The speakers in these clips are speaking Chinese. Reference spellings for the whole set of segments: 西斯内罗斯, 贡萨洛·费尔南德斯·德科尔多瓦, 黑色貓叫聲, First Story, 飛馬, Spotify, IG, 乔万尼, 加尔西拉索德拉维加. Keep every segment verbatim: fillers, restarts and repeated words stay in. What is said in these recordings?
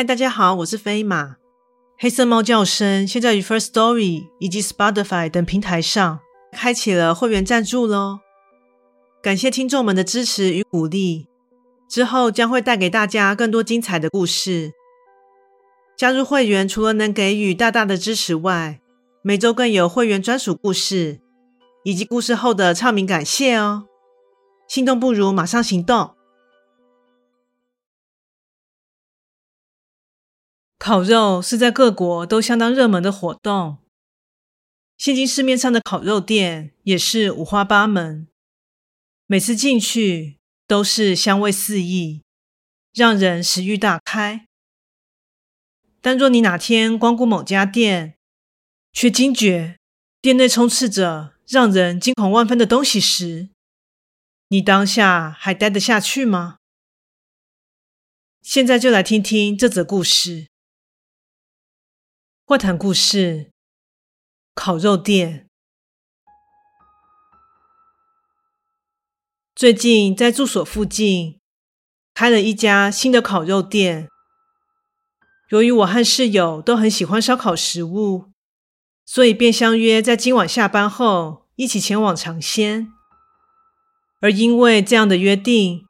嗨，大家好，我是飞马。黑色猫叫声现在于 First Story 以及 Spotify 等平台上开启了会员赞助咯，感谢听众们的支持与鼓励，之后将会带给大家更多精彩的故事。加入会员除了能给予大大的支持外，每周更有会员专属故事以及故事后的唱名感谢哦。心动不如马上行动。烤肉是在各国都相当热门的活动，现今市面上的烤肉店也是五花八门，每次进去都是香味四溢，让人食欲大开。但若你哪天光顾某家店，却惊觉店内充斥着让人惊恐万分的东西时，你当下还待得下去吗？现在就来听听这则故事。怪谈故事：烤肉店。最近在住所附近开了一家新的烤肉店，由于我和室友都很喜欢烧烤食物，所以便相约在今晚下班后一起前往尝鲜。而因为这样的约定，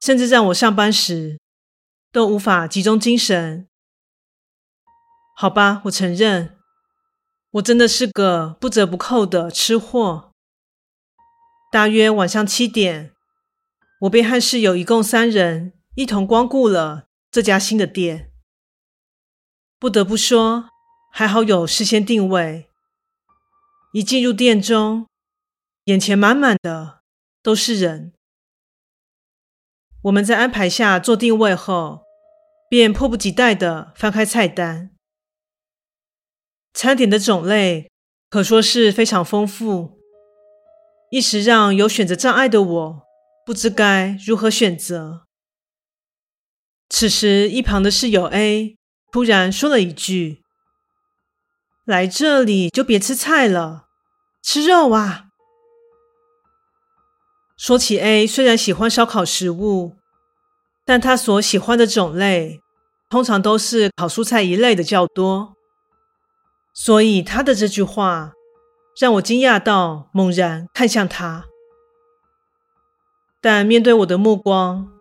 甚至让我上班时都无法集中精神。好吧，我承认，我真的是个不折不扣的吃货。大约晚上七点，我便和室友一共三人一同光顾了这家新的店。不得不说，还好有事先定位。一进入店中，眼前满满的都是人。我们在安排下做定位后，便迫不及待地翻开菜单。餐点的种类可说是非常丰富，一时让有选择障碍的我不知该如何选择。此时一旁的室友 A 突然说了一句：“来这里就别吃菜了，吃肉啊！”说起 A 虽然喜欢烧烤食物，但他所喜欢的种类通常都是烤蔬菜一类的较多，所以他的这句话让我惊讶到猛然看向他。但面对我的目光，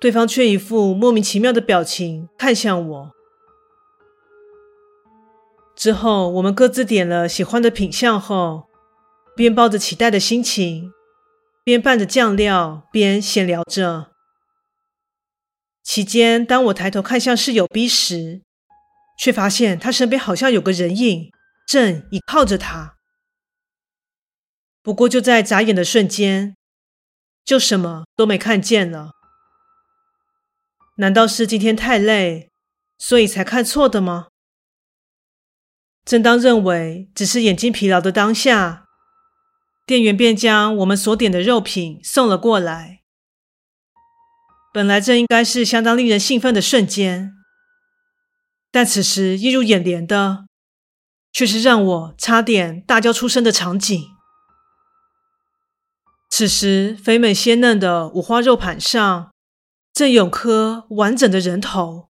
对方却一副莫名其妙的表情看向我。之后我们各自点了喜欢的品项后，便抱着期待的心情，边拌着酱料边闲聊着。期间当我抬头看向室友 B 时，却发现他身边好像有个人影正倚靠着他。不过就在眨眼的瞬间，就什么都没看见了。难道是今天太累，所以才看错的吗？正当认为只是眼睛疲劳的当下，店员便将我们所点的肉品送了过来。本来这应该是相当令人兴奋的瞬间，但此时映入眼帘的却是让我差点大叫出声的场景。此时肥美鲜嫩的五花肉盘上正有颗完整的人头，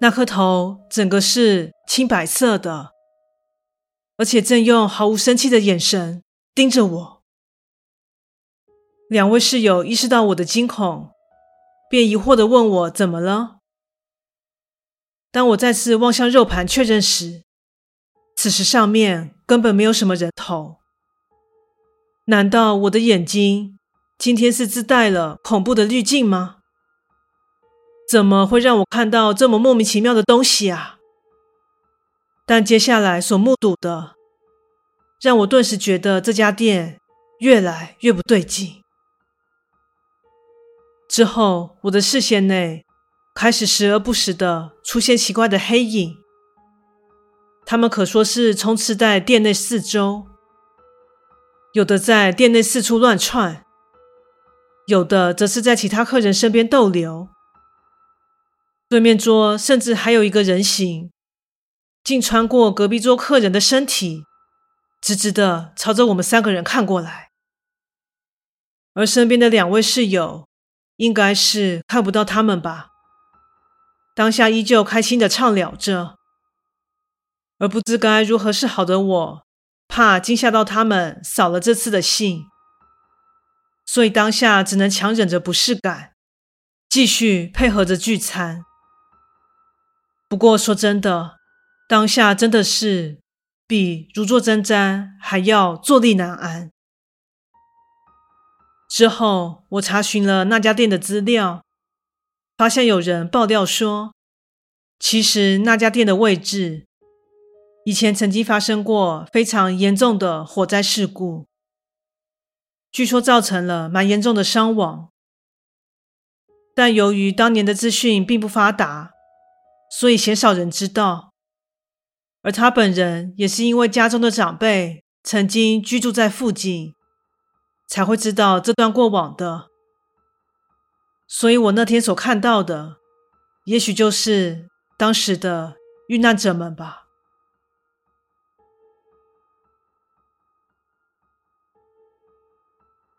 那颗头整个是青白色的，而且正用毫无生气的眼神盯着我。两位室友意识到我的惊恐，便疑惑地问我怎么了。当我再次望向肉盘确认时，此时上面根本没有什么人头。难道我的眼睛今天是自带了恐怖的滤镜吗？怎么会让我看到这么莫名其妙的东西啊？但接下来所目睹的，让我顿时觉得这家店越来越不对劲。之后，我的视线内开始时而不时的出现奇怪的黑影，它们可说是充斥在店内四周，有的在店内四处乱窜，有的则是在其他客人身边逗留。对面桌甚至还有一个人形竟穿过隔壁桌客人的身体，直直地朝着我们三个人看过来。而身边的两位室友应该是看不到他们吧，当下依旧开心地畅聊着。而不知该如何是好的我，怕惊吓到他们，扫了这次的兴，所以当下只能强忍着不适感，继续配合着聚餐。不过说真的，当下真的是比如坐针毡还要坐立难安。之后我查询了那家店的资料，发现有人爆料说，其实那家店的位置以前曾经发生过非常严重的火灾事故，据说造成了蛮严重的伤亡。但由于当年的资讯并不发达，所以鲜少人知道。而他本人也是因为家中的长辈曾经居住在附近，才会知道这段过往的。所以我那天所看到的，也许就是当时的遇难者们吧。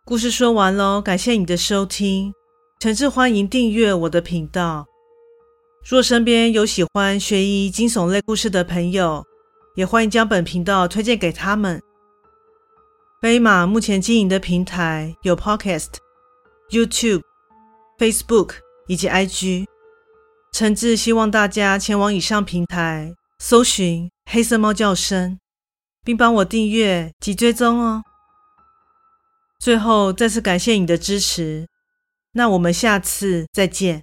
故事说完咯，感谢你的收听，诚挚欢迎订阅我的频道。若身边有喜欢悬疑惊悚类故事的朋友，也欢迎将本频道推荐给他们。飞马目前经营的平台有 Podcast、YouTube、Facebook 以及 I G， 诚挚希望大家前往以上平台搜寻黑色猫叫声，并帮我订阅及追踪哦。最后，再次感谢你的支持，那我们下次再见。